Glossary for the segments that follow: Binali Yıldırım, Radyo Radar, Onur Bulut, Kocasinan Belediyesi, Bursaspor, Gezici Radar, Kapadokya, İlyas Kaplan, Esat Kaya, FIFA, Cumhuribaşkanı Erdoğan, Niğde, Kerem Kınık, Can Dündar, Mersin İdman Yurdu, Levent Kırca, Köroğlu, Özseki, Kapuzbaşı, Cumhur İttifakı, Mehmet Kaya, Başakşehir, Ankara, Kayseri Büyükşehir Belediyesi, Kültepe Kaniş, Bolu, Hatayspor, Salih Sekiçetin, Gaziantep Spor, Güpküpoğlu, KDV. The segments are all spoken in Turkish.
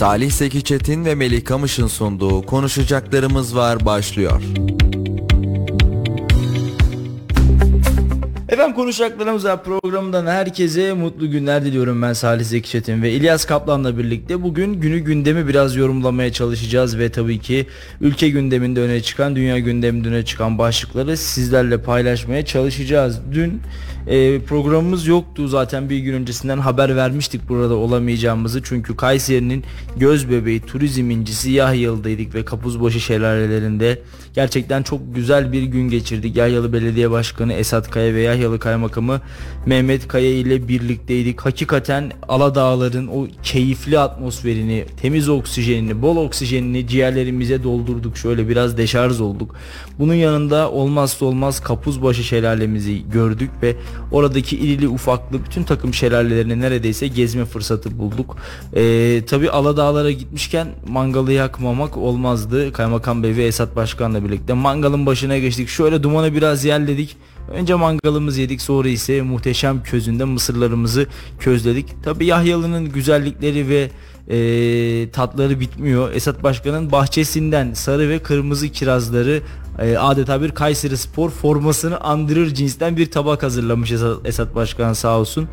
Salih Sekiçetin ve Melih Kamış'ın sunduğu Konuşacaklarımız Var başlıyor. Efendim, Konuşacaklarımız Var programından herkese mutlu günler diliyorum. Ben Salih Sekiçetin ve İlyas Kaplan'la birlikte bugün günü gündemi biraz yorumlamaya çalışacağız ve tabii ki ülke gündeminde öne çıkan, dünya gündeminde öne çıkan başlıkları sizlerle paylaşmaya çalışacağız. Dün programımız yoktu, zaten bir gün öncesinden haber vermiştik burada olamayacağımızı. Çünkü Kayseri'nin göz bebeği, turizm incisi Yahyalı'daydık ve Kapuzbaşı şelalelerinde gerçekten çok güzel bir gün geçirdik. Yahyalı Belediye Başkanı Esat Kaya ve Yahyalı Kaymakamı Mehmet Kaya ile birlikteydik. Hakikaten Aladağların o keyifli atmosferini, temiz oksijenini, bol oksijenini ciğerlerimize doldurduk. Şöyle biraz deşarj olduk. Bunun yanında olmazsa olmaz Kapuzbaşı şelalemizi gördük ve oradaki irili ufaklı bütün takım şelalelerini neredeyse gezme fırsatı bulduk. Tabii Aladağlara gitmişken mangalı yakmamak olmazdı. Kaymakam Bey ve Esat Başkan'la birlikte mangalın başına geçtik. Şöyle dumanı biraz yerledik. Önce mangalımızı yedik, sonra ise muhteşem közünde mısırlarımızı közledik. Tabii Yahyalı'nın güzellikleri ve tatları bitmiyor. Esat Başkan'ın bahçesinden sarı ve kırmızı kirazları adeta bir Kayserispor formasını andırır cinsten bir tabak hazırlamış Esat Başkan, sağ olsun.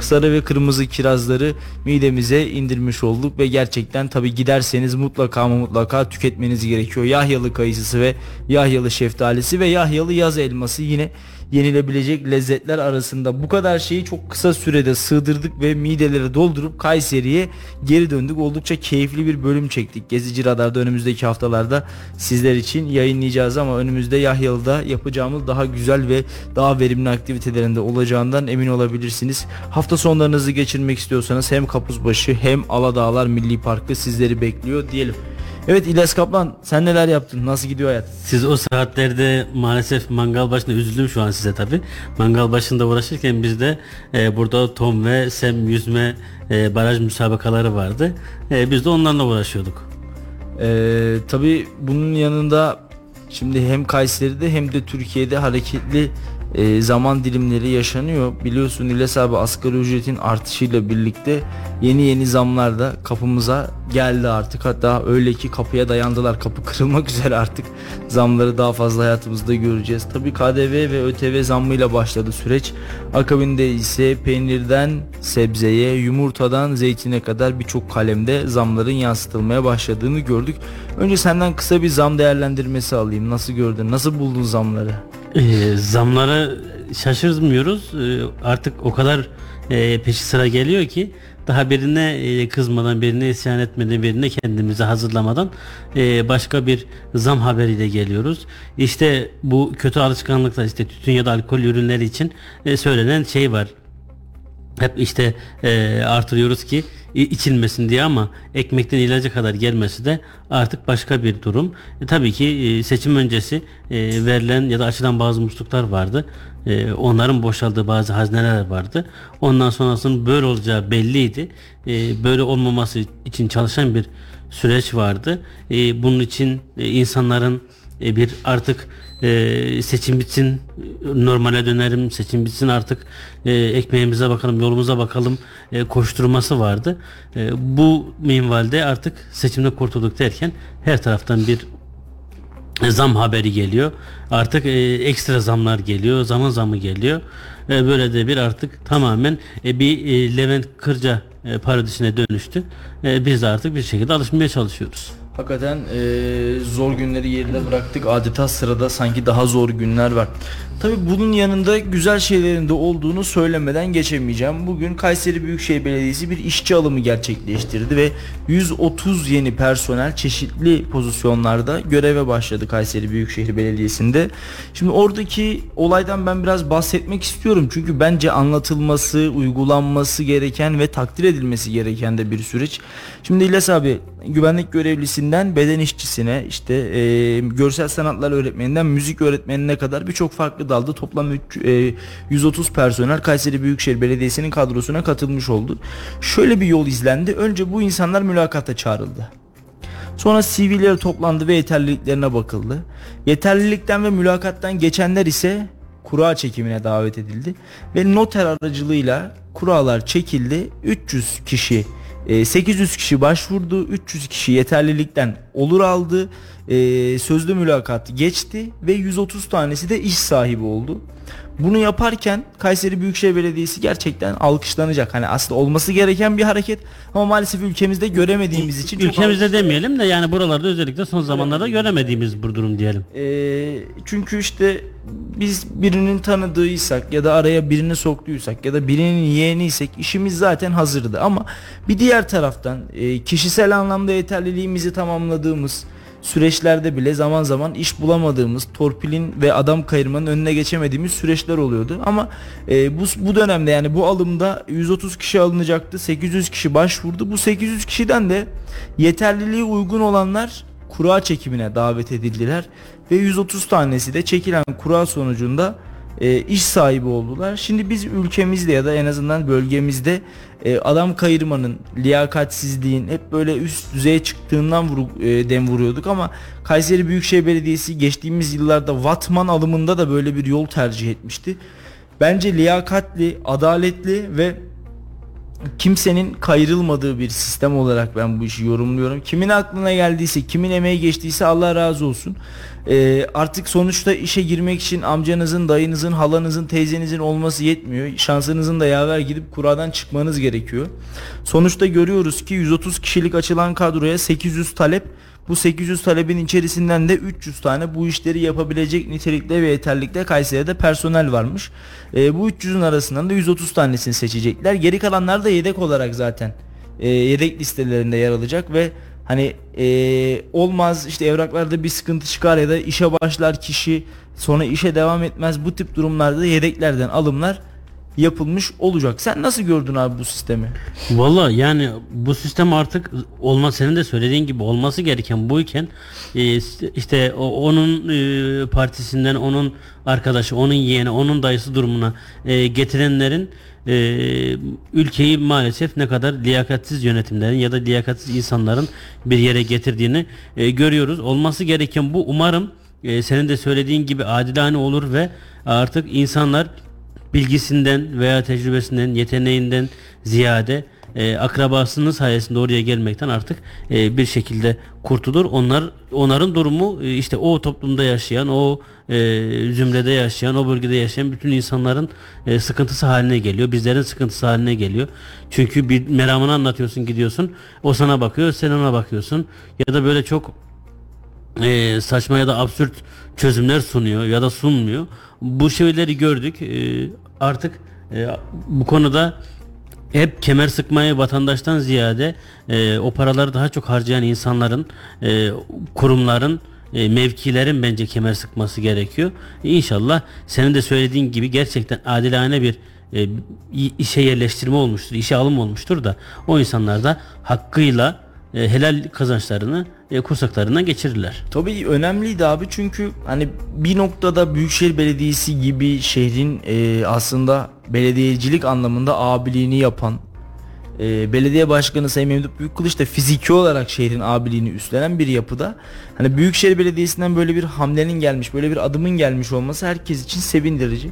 Sarı ve kırmızı kirazları midemize indirmiş olduk ve gerçekten tabii giderseniz mutlaka tüketmeniz gerekiyor. Yahyalı kayısısı ve Yahyalı şeftalisi ve Yahyalı yaz elması yine yenilebilecek lezzetler arasında. Bu kadar şeyi çok kısa sürede sığdırdık ve midelere doldurup Kayseri'ye geri döndük. Oldukça keyifli bir bölüm çektik. Gezici Radar'da önümüzdeki haftalarda sizler için yayınlayacağız ama önümüzde Yahyalı'da yapacağımız daha güzel ve daha verimli aktivitelerinde olacağından emin olabilirsiniz. Hafta sonlarınızı geçirmek istiyorsanız hem Kapuzbaşı hem Aladağlar Milli Parkı sizleri bekliyor diyelim. Evet İlyas Kaplan, sen neler yaptın? Nasıl gidiyor hayat? Siz o saatlerde maalesef mangal başında, üzüldüm şu an size tabii. Mangal başında uğraşırken biz de burada tom ve sem yüzme baraj müsabakaları vardı. Biz de onlarla uğraşıyorduk. Tabii bunun yanında şimdi hem Kayseri'de hem de Türkiye'de hareketli zaman dilimleri yaşanıyor. Biliyorsun İlyas abi, asgari ücretin artışıyla birlikte yeni zamlar da kapımıza geldi artık. Hatta öyle ki kapıya dayandılar. Kapı kırılmak üzere artık. Zamları daha fazla hayatımızda göreceğiz. Tabii KDV ve ÖTV zammıyla başladı süreç. Akabinde ise peynirden sebzeye, yumurtadan zeytine kadar birçok kalemde zamların yansıtılmaya başladığını gördük. Önce senden kısa bir zam değerlendirmesi alayım. Nasıl gördün? Nasıl buldun zamları? Zamlara şaşırmıyoruz. Artık o kadar peşi sıra geliyor ki daha birine kızmadan, birine isyan etmeden, birine kendimizi hazırlamadan başka bir zam haberiyle geliyoruz. İşte bu kötü alışkanlıklar, işte tütün ya da alkol ürünleri için söylenen şey var. Hep işte artırıyoruz ki içilmesin diye ama ekmekten ilaca kadar gelmesi de artık başka bir durum. Tabii ki seçim öncesi verilen ya da açılan bazı musluklar vardı. Onların boşaldığı bazı hazineler vardı. Ondan sonrasının böyle olacağı belliydi. Böyle olmaması için çalışan bir süreç vardı. Bunun için insanların bir artık seçim bitsin, normale dönerim, seçim bitsin artık ekmeğimize bakalım, yolumuza bakalım koşturması vardı. Bu minvalde artık seçimde kurtulduk derken her taraftan bir zam haberi geliyor. Artık ekstra zamlar geliyor, zamı geliyor. Böyle de bir artık tamamen bir Levent Kırca parodisine dönüştü. Biz de artık bir şekilde alışmaya çalışıyoruz. Hakikaten zor günleri yerine bıraktık. Adeta sırada sanki daha zor günler var. Tabii bunun yanında güzel şeylerin de olduğunu söylemeden geçemeyeceğim. Bugün Kayseri Büyükşehir Belediyesi bir işçi alımı gerçekleştirdi ve 130 yeni personel çeşitli pozisyonlarda göreve başladı Kayseri Büyükşehir Belediyesi'nde. Şimdi oradaki olaydan ben biraz bahsetmek istiyorum. Çünkü bence anlatılması, uygulanması gereken ve takdir edilmesi gereken de bir süreç. Şimdi İlyas abi, güvenlik görevlisinden beden işçisine, işte görsel sanatlar öğretmeninden müzik öğretmenine kadar birçok farklı dalda toplam 130 personel Kayseri Büyükşehir Belediyesi'nin kadrosuna katılmış oldu. Şöyle bir yol izlendi. Önce bu insanlar mülakata çağrıldı. Sonra CV'leri toplandı ve yeterliliklerine bakıldı. Yeterlilikten ve mülakattan geçenler ise kura çekimine davet edildi ve noter aracılığıyla kuralar çekildi. 300 kişi 800 kişi başvurdu, 300 kişi yeterlilikten olur aldı, sözlü mülakat geçti ve 130 tanesi de iş sahibi oldu. Bunu yaparken Kayseri Büyükşehir Belediyesi gerçekten alkışlanacak. Hani aslında olması gereken bir hareket ama maalesef ülkemizde göremediğimiz için. Ülkemizde demeyelim de yani buralarda özellikle son zamanlarda göremediğimiz bu durum diyelim. Çünkü işte biz birinin tanıdığıysak ya da araya birini soktuysak ya da birinin yeğeniysek işimiz zaten hazırdı. Ama bir diğer taraftan kişisel anlamda yeterliliğimizi tamamladığımız süreçlerde bile zaman zaman iş bulamadığımız, torpilin ve adam kayırmanın önüne geçemediğimiz süreçler oluyordu. Ama bu dönemde yani bu alımda 130 kişi alınacaktı, 800 kişi başvurdu. Bu 800 kişiden de yeterliliği uygun olanlar kura çekimine davet edildiler ve 130 tanesi de çekilen kura sonucunda iş sahibi oldular. Şimdi biz ülkemizde ya da en azından bölgemizde adam kayırmanın, liyakatsizliğin hep böyle üst düzeye çıktığından dem vuruyorduk ama Kayseri Büyükşehir Belediyesi geçtiğimiz yıllarda Vatman alımında da böyle bir yol tercih etmişti. Bence liyakatli, adaletli ve kimsenin kayırılmadığı bir sistem olarak ben bu işi yorumluyorum. Kimin aklına geldiyse, kimin emeği geçtiyse Allah razı olsun. Artık sonuçta işe girmek için amcanızın, dayınızın, halanızın, teyzenizin olması yetmiyor. Şansınızın da yaver gidip kuradan çıkmanız gerekiyor. Sonuçta görüyoruz ki 130 kişilik açılan kadroya 800 talep. Bu 800 talebin içerisinden de 300 tane bu işleri yapabilecek nitelikte ve yeterlikte Kayseri'de personel varmış. Bu 300'ün arasından da 130 tanesini seçecekler. Geri kalanlar da yedek olarak zaten yedek listelerinde yer alacak ve hani olmaz işte evraklarda bir sıkıntı çıkar ya da işe başlar kişi sonra işe devam etmez, bu tip durumlarda da yedeklerden alımlar yapılmış olacak. Sen nasıl gördün abi bu sistemi? Vallahi yani bu sistem artık olmaz, senin de söylediğin gibi olması gereken buyken işte onun partisinden, onun arkadaşı, onun yeğeni, onun dayısı durumuna getirenlerin ülkeyi maalesef ne kadar liyakatsiz yönetimlerin ya da liyakatsiz insanların bir yere getirdiğini görüyoruz. Olması gereken bu. Umarım senin de söylediğin gibi adilane olur ve artık insanlar bilgisinden veya tecrübesinden, yeteneğinden ziyade akrabasının sayesinde oraya gelmekten artık bir şekilde kurtulur. Onların durumu işte o toplumda yaşayan, o zümrede yaşayan, o bölgede yaşayan bütün insanların sıkıntısı haline geliyor. Bizlerin sıkıntısı haline geliyor. Çünkü bir meramını anlatıyorsun, gidiyorsun. O sana bakıyor, sen ona bakıyorsun. Ya da böyle çok saçma ya da absürt çözümler sunuyor ya da sunmuyor. Bu şeyleri gördük. Artık bu konuda hep kemer sıkmayı vatandaştan ziyade o paraları daha çok harcayan insanların, kurumların, mevkilerin bence kemer sıkması gerekiyor. İnşallah senin de söylediğin gibi gerçekten adilane bir işe yerleştirme olmuştur, işe alım olmuştur da o insanlar da hakkıyla helal kazançlarını kursaklarından geçirirler. Tabii önemliydi abi, çünkü hani bir noktada Büyükşehir Belediyesi gibi şehrin aslında belediyecilik anlamında abiliğini yapan, belediye başkanı Sayın Memduh Büyükkılıç da fiziki olarak şehrin abiliğini üstlenen bir yapıda hani Büyükşehir Belediyesi'nden böyle bir hamlenin gelmiş, böyle bir adımın gelmiş olması herkes için sevindirici.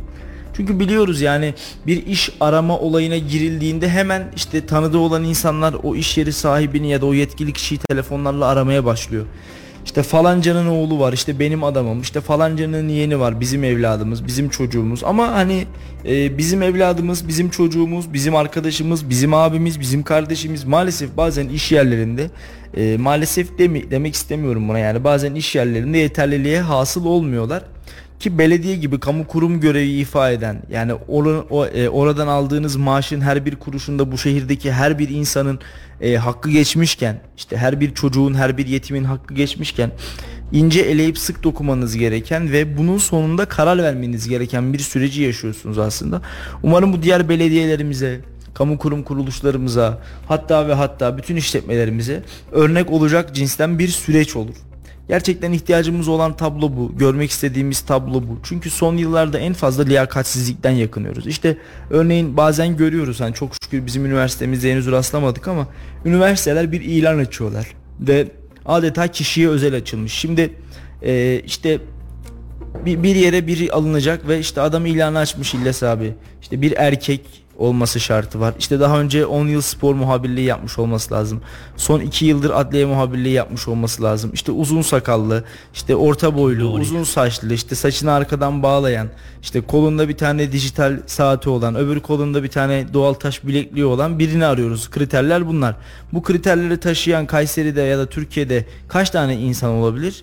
Çünkü biliyoruz yani bir iş arama olayına girildiğinde hemen işte tanıdığı olan insanlar o iş yeri sahibini ya da o yetkili kişiyi telefonlarla aramaya başlıyor. İşte falancanın oğlu var, işte benim adamım, işte falancanın yeğeni var, bizim evladımız, bizim çocuğumuz. Ama hani bizim evladımız, bizim çocuğumuz, bizim arkadaşımız, bizim abimiz, bizim kardeşimiz maalesef bazen iş yerlerinde maalesef demek istemiyorum buna, yani bazen iş yerlerinde yeterliliğe hasıl olmuyorlar. Ki belediye gibi kamu kurum görevi ifa eden, yani oradan aldığınız maaşın her bir kuruşunda bu şehirdeki her bir insanın hakkı geçmişken, işte her bir çocuğun, her bir yetimin hakkı geçmişken ince eleyip sık dokumanız gereken ve bunun sonunda karar vermeniz gereken bir süreci yaşıyorsunuz aslında. Umarım bu diğer belediyelerimize, kamu kurum kuruluşlarımıza, hatta ve hatta bütün işletmelerimize örnek olacak cinsten bir süreç olur. Gerçekten ihtiyacımız olan tablo bu. Görmek istediğimiz tablo bu. Çünkü son yıllarda en fazla liyakatsizlikten yakınıyoruz. İşte örneğin bazen görüyoruz, hani çok şükür bizim üniversitemizde henüz rastlamadık ama üniversiteler bir ilan açıyorlar ve adeta kişiye özel açılmış. Şimdi işte bir yere biri alınacak ve işte adam ilanı açmış İlyas abi. İşte bir erkek olması şartı var. İşte daha önce 10 yıl spor muhabirliği yapmış olması lazım. Son 2 yıldır adliye muhabirliği yapmış olması lazım. İşte uzun sakallı, işte orta boylu, uzun saçlı, işte saçını arkadan bağlayan, işte kolunda bir tane dijital saati olan, öbür kolunda bir tane doğal taş bilekliği olan birini arıyoruz. Kriterler bunlar. Bu kriterleri taşıyan Kayseri'de ya da Türkiye'de kaç tane insan olabilir?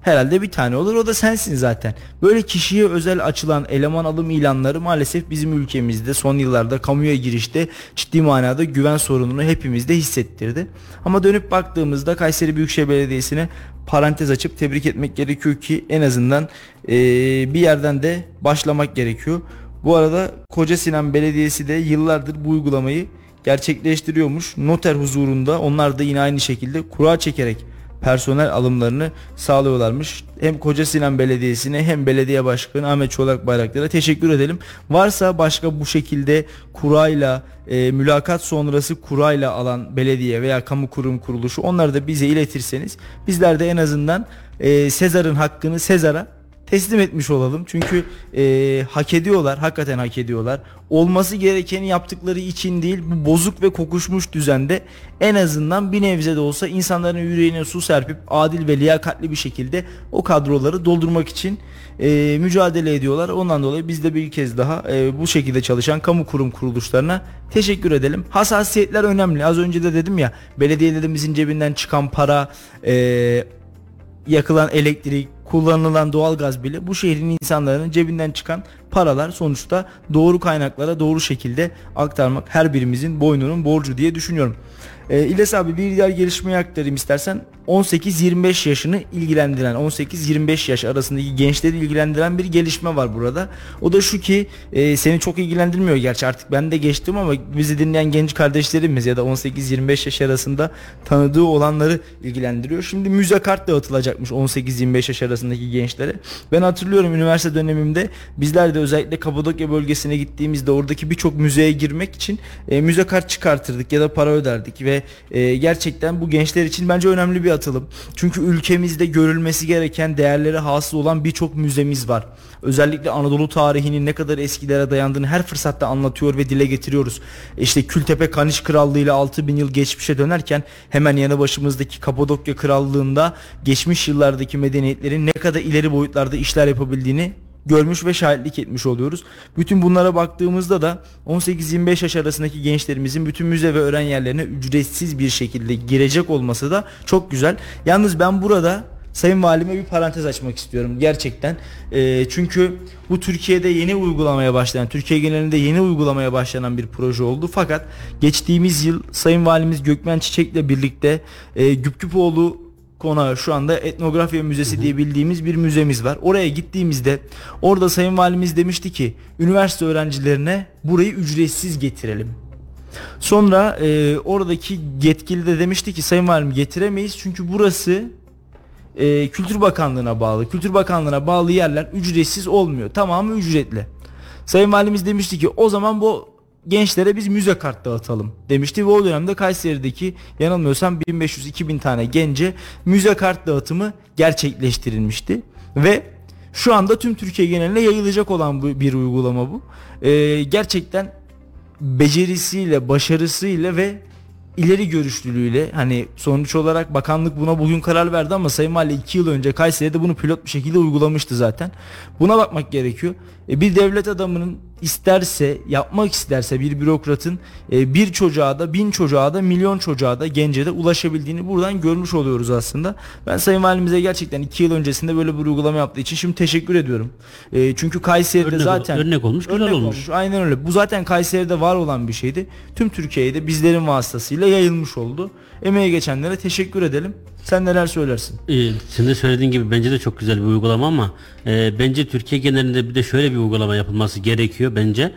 Herhalde bir tane olur, o da sensin zaten. Böyle kişiye özel açılan eleman alım ilanları maalesef bizim ülkemizde son yıllarda kamuya girişte ciddi manada güven sorununu hepimizde hissettirdi. Ama dönüp baktığımızda Kayseri Büyükşehir Belediyesi'ne parantez açıp tebrik etmek gerekiyor ki en azından bir yerden de başlamak gerekiyor. Bu arada Kocasinan Belediyesi de yıllardır bu uygulamayı gerçekleştiriyormuş. Noter huzurunda onlar da yine aynı şekilde kura çekerek personel alımlarını sağlıyorlarmış. Hem Kocasinan Belediyesi'ne hem belediye başkanı Ahmet Çolak Bayraktar'a teşekkür edelim. Varsa başka bu şekilde kurayla, mülakat sonrası kurayla alan belediye veya kamu kurum kuruluşu, onları da bize iletirseniz bizler de en azından Sezar'ın hakkını Sezar'a teslim etmiş olalım. Çünkü hak ediyorlar, hakikaten hak ediyorlar. Olması gerekeni yaptıkları için değil, bu bozuk ve kokuşmuş düzende en azından bir nebze de olsa insanların yüreğine su serpip adil ve liyakatli bir şekilde o kadroları doldurmak için mücadele ediyorlar. Ondan dolayı biz de bir kez daha bu şekilde çalışan kamu kurum kuruluşlarına teşekkür edelim. Hassasiyetler önemli. Az önce de dedim ya, belediyelerimizin cebinden çıkan para, yakılan elektrik, kullanılan doğalgaz bile bu şehrin insanların cebinden çıkan paralar, sonuçta doğru kaynaklara doğru şekilde aktarmak her birimizin boynunun borcu diye düşünüyorum. İlyas abi, bir diğer gelişmeyi aktarayım istersen. 18-25 yaşını ilgilendiren, 18-25 yaş arasındaki gençleri ilgilendiren bir gelişme var burada. O da şu ki seni çok ilgilendirmiyor gerçi, artık ben de geçtim, ama bizi dinleyen genç kardeşlerimiz ya da 18-25 yaş arasında tanıdığı olanları ilgilendiriyor. Şimdi müze kart dağıtılacakmış 18-25 yaş arasındaki gençlere. Ben hatırlıyorum üniversite dönemimde bizler de özellikle Kapadokya bölgesine gittiğimizde oradaki birçok müzeye girmek için müze kart çıkartırdık ya da para öderdik ve gerçekten bu gençler için bence önemli bir atılım. Çünkü ülkemizde görülmesi gereken değerlere hasıl olan birçok müzemiz var. Özellikle Anadolu tarihinin ne kadar eskilere dayandığını her fırsatta anlatıyor ve dile getiriyoruz. İşte Kültepe Kaniş Krallığı ile 6000 yıl geçmişe dönerken hemen yanı başımızdaki Kapadokya Krallığı'nda geçmiş yıllardaki medeniyetlerin ne kadar ileri boyutlarda işler yapabildiğini görmüş ve şahitlik etmiş oluyoruz. Bütün bunlara baktığımızda da 18-25 yaş arasındaki gençlerimizin bütün müze ve öğren yerlerine ücretsiz bir şekilde girecek olması da çok güzel. Yalnız ben burada Sayın Valime bir parantez açmak istiyorum gerçekten. Çünkü bu Türkiye'de yeni uygulamaya başlayan, Türkiye genelinde yeni uygulamaya başlanan bir proje oldu. Fakat geçtiğimiz yıl Sayın Valimiz Gökmen Çiçek'le birlikte Güpküpoğlu konağı, şu anda Etnografya Müzesi diye bildiğimiz bir müzemiz var. Oraya gittiğimizde orada Sayın Valimiz demişti ki üniversite öğrencilerine burayı ücretsiz getirelim. Sonra oradaki yetkili de demişti ki Sayın Valim getiremeyiz çünkü burası Kültür Bakanlığı'na bağlı. Kültür Bakanlığı'na bağlı yerler ücretsiz olmuyor. Tamamı ücretli. Sayın Valimiz demişti ki o zaman bu gençlere biz müze kart dağıtalım demişti ve o dönemde Kayseri'deki yanılmıyorsam 1500-2000 tane gence müze kart dağıtımı gerçekleştirilmişti ve şu anda tüm Türkiye geneline yayılacak olan bir uygulama bu. Gerçekten becerisiyle, başarısıyla ve ileri görüşlülüğüyle, hani sonuç olarak bakanlık buna bugün karar verdi ama Sayın Vali 2 yıl önce Kayseri'de bunu pilot bir şekilde uygulamıştı zaten. Buna bakmak gerekiyor. Bir devlet adamının isterse, yapmak isterse, bir bürokratın bir çocuğa da, 1000 çocuğa da, milyon çocuğa da, gence de ulaşabildiğini buradan görmüş oluyoruz aslında. Ben Sayın Valimize gerçekten 2 yıl öncesinde böyle bir uygulama yaptığı için şimdi teşekkür ediyorum. Çünkü Kayseri'de örnek olmuş, güzel olmuş. Aynen öyle. Bu zaten Kayseri'de var olan bir şeydi. Tüm Türkiye'ye de bizlerin vasıtasıyla yayılmış oldu. Emeği geçenlere teşekkür edelim. Sen neler söylersin? Senin söylediğin gibi bence de çok güzel bir uygulama ama bence Türkiye genelinde bir de şöyle bir uygulama yapılması gerekiyor bence.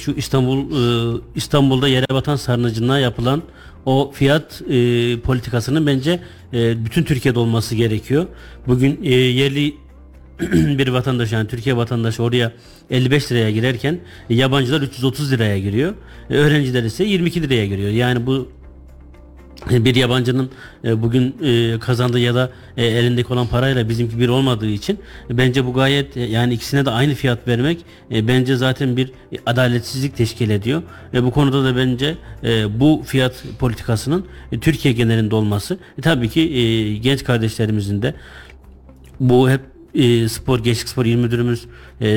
Şu İstanbul'da yere batan sarnıcına yapılan o fiyat politikasının bence bütün Türkiye'de olması gerekiyor. Bugün yerli bir vatandaş, yani Türkiye vatandaşı oraya 55 liraya girerken yabancılar 330 liraya giriyor. Öğrenciler ise 22 liraya giriyor. Yani bu bir yabancının bugün kazandığı ya da elindeki olan parayla bizimki bir olmadığı için bence bu gayet, yani ikisine de aynı fiyat vermek bence zaten bir adaletsizlik teşkil ediyor. Bu konuda da bence bu fiyat politikasının Türkiye genelinde olması, tabii ki genç kardeşlerimizin de bu hep spor, Gençlik Spor İl Müdürümüz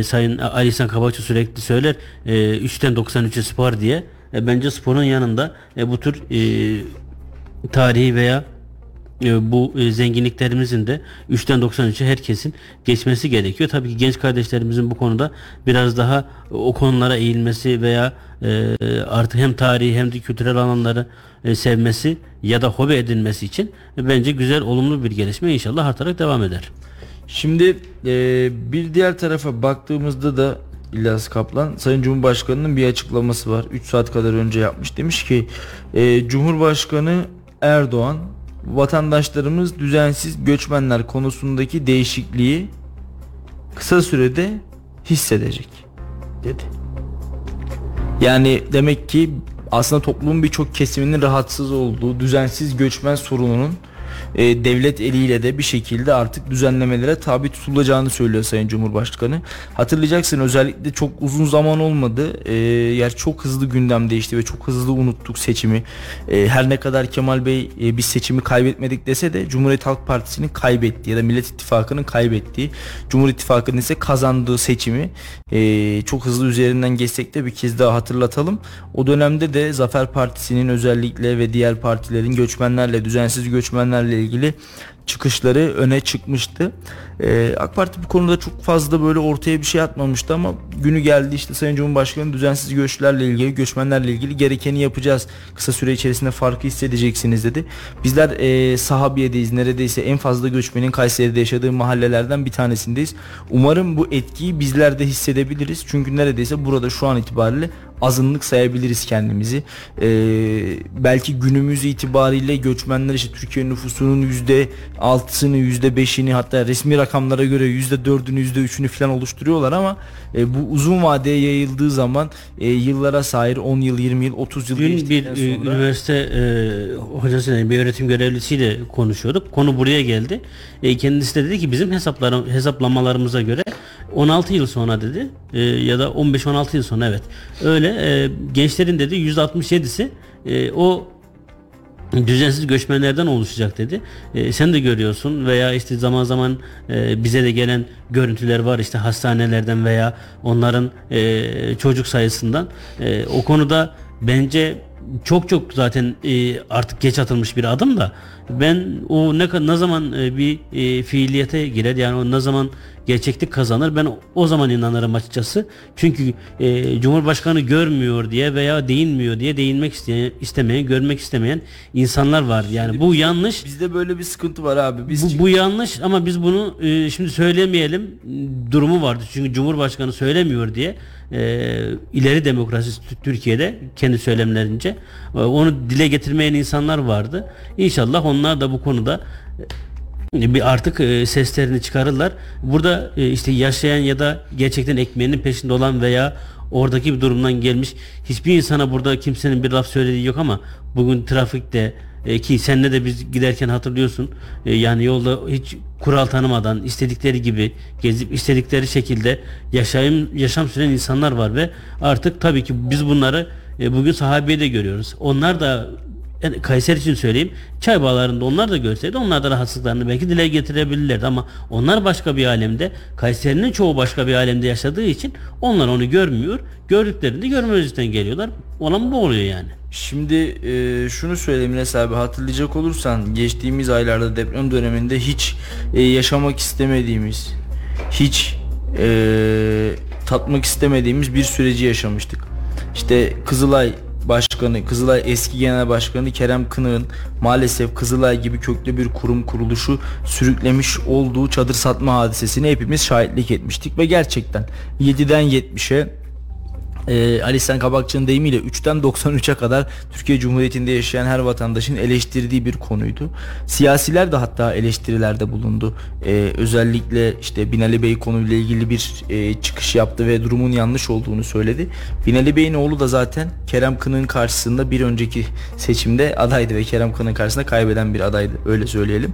Sayın Ali İhsan Kabakçı sürekli söyler 3'ten 93'e spor diye. Bence sporun yanında bu tür tarihi veya bu zenginliklerimizin de 3'ten 93'e herkesin geçmesi gerekiyor. Tabii ki genç kardeşlerimizin bu konuda biraz daha o konulara eğilmesi veya artık hem tarihi hem de kültürel alanları sevmesi ya da hobi edinmesi için bence güzel, olumlu bir gelişme, inşallah artarak devam eder. Şimdi bir diğer tarafa baktığımızda da İlyas Kaplan, Sayın Cumhurbaşkanı'nın bir açıklaması var. 3 saat kadar önce yapmış. Demiş ki Cumhurbaşkanı Erdoğan, vatandaşlarımız düzensiz göçmenler konusundaki değişikliği kısa sürede hissedecek dedi. Yani demek ki aslında toplumun birçok kesiminin rahatsız olduğu düzensiz göçmen sorununun devlet eliyle de bir şekilde artık düzenlemelere tabi tutulacağını söylüyor Sayın Cumhurbaşkanı. Hatırlayacaksın, özellikle çok uzun zaman olmadı. Yani çok hızlı gündem değişti ve çok hızlı unuttuk seçimi. Her ne kadar Kemal Bey biz seçimi kaybetmedik dese de Cumhuriyet Halk Partisi'nin kaybettiği ya da Millet İttifakı'nın kaybettiği, Cumhur İttifakı'nın ise kazandığı seçimi çok hızlı üzerinden geçsek de bir kez daha hatırlatalım. O dönemde de Zafer Partisi'nin özellikle ve diğer partilerin göçmenlerle, düzensiz göçmenlerle ilgili çıkışları öne çıkmıştı. AK Parti bu konuda çok fazla böyle ortaya bir şey atmamıştı ama günü geldi, işte Sayın Cumhurbaşkanı düzensiz göçlerle ilgili, göçmenlerle ilgili gerekeni yapacağız. Kısa süre içerisinde farkı hissedeceksiniz dedi. Bizler Sahabiye'deyiz. Neredeyse en fazla göçmenin Kayseri'de yaşadığı mahallelerden bir tanesindeyiz. Umarım bu etkiyi bizler de hissedebiliriz. Çünkü neredeyse burada şu an itibariyle azınlık sayabiliriz kendimizi. Belki günümüz itibariyle göçmenler işte Türkiye nüfusunun %6'sını, %5'ini, hatta resmi rakamlara göre %4'ünü, %3'ünü falan oluşturuyorlar ama bu uzun vadeye yayıldığı zaman yıllara sahip 10 yıl, 20 yıl, 30 yıl geçtikten sonra... Dün bir üniversite hocasıyla, bir öğretim görevlisiyle konuşuyorduk. Konu buraya geldi. Kendisi de dedi ki bizim hesaplamalarımıza göre 16 yıl sonra dedi ya da 15-16 yıl sonra, evet öyle, gençlerin dedi %67'si o düzensiz göçmenlerden oluşacak dedi. Sen de görüyorsun veya işte zaman zaman bize de gelen görüntüler var işte hastanelerden veya onların çocuk sayısından. O konuda bence çok zaten artık geç atılmış bir adım da ben o ne zaman bir fiiliyete girer, yani o ne zaman gerçeklik kazanır, ben o zaman inanırım açıkçası. Çünkü Cumhurbaşkanı görmüyor diye veya değinmiyor diye değinmek istemeyen, görmek istemeyen insanlar var. Yani şimdi bu yanlış. Bizde böyle bir sıkıntı var abi. Bu yanlış ama biz bunu şimdi söylemeyelim durumu vardı. Çünkü Cumhurbaşkanı söylemiyor diye ileri demokrasi Türkiye'de kendi söylemlerince onu dile getirmeyen insanlar vardı. İnşallah onlar da bu konuda bir artık seslerini çıkarırlar. Burada işte yaşayan ya da gerçekten ekmeğinin peşinde olan veya oradaki bir durumdan gelmiş hiçbir insana burada kimsenin bir laf söylediği yok ama bugün trafikte ki senle de biz giderken hatırlıyorsun yani yolda hiç kural tanımadan istedikleri gibi gezip istedikleri şekilde yaşam süren insanlar var ve artık tabii ki biz bunları bugün Sahabiye'de görüyoruz. Onlar da, yani Kayseri için söyleyeyim, çay bağlarında onlar da görseydi onlar da rahatsızlıklarını belki dile getirebilirlerdi ama onlar başka bir alemde, Kayseri'nin çoğu başka bir alemde yaşadığı için onlar onu görmüyor, gördüklerini görmezlikten geliyorlar, olan bu oluyor yani. Şimdi şunu söyleyeyim Nes abi, hatırlayacak olursan geçtiğimiz aylarda deprem döneminde hiç yaşamak istemediğimiz, hiç tatmak istemediğimiz bir süreci yaşamıştık. İşte Kızılay eski Genel Başkanı Kerem Kınık'ın maalesef Kızılay gibi köklü bir kurum kuruluşu sürüklemiş olduğu çadır satma hadisesine hepimiz şahitlik etmiştik ve gerçekten 7'den 70'e Ali İhsan Kabakçı'nın deyimiyle 3'ten 93'e kadar Türkiye Cumhuriyeti'nde yaşayan her vatandaşın eleştirdiği bir konuydu. Siyasiler de hatta eleştirilerde bulundu. Özellikle işte Binali Bey konuyla ilgili bir çıkış yaptı ve durumun yanlış olduğunu söyledi. Binali Bey'in oğlu da zaten Kerem Kınık'ın karşısında bir önceki seçimde adaydı ve Kerem Kınık'ın karşısında kaybeden bir adaydı, öyle söyleyelim.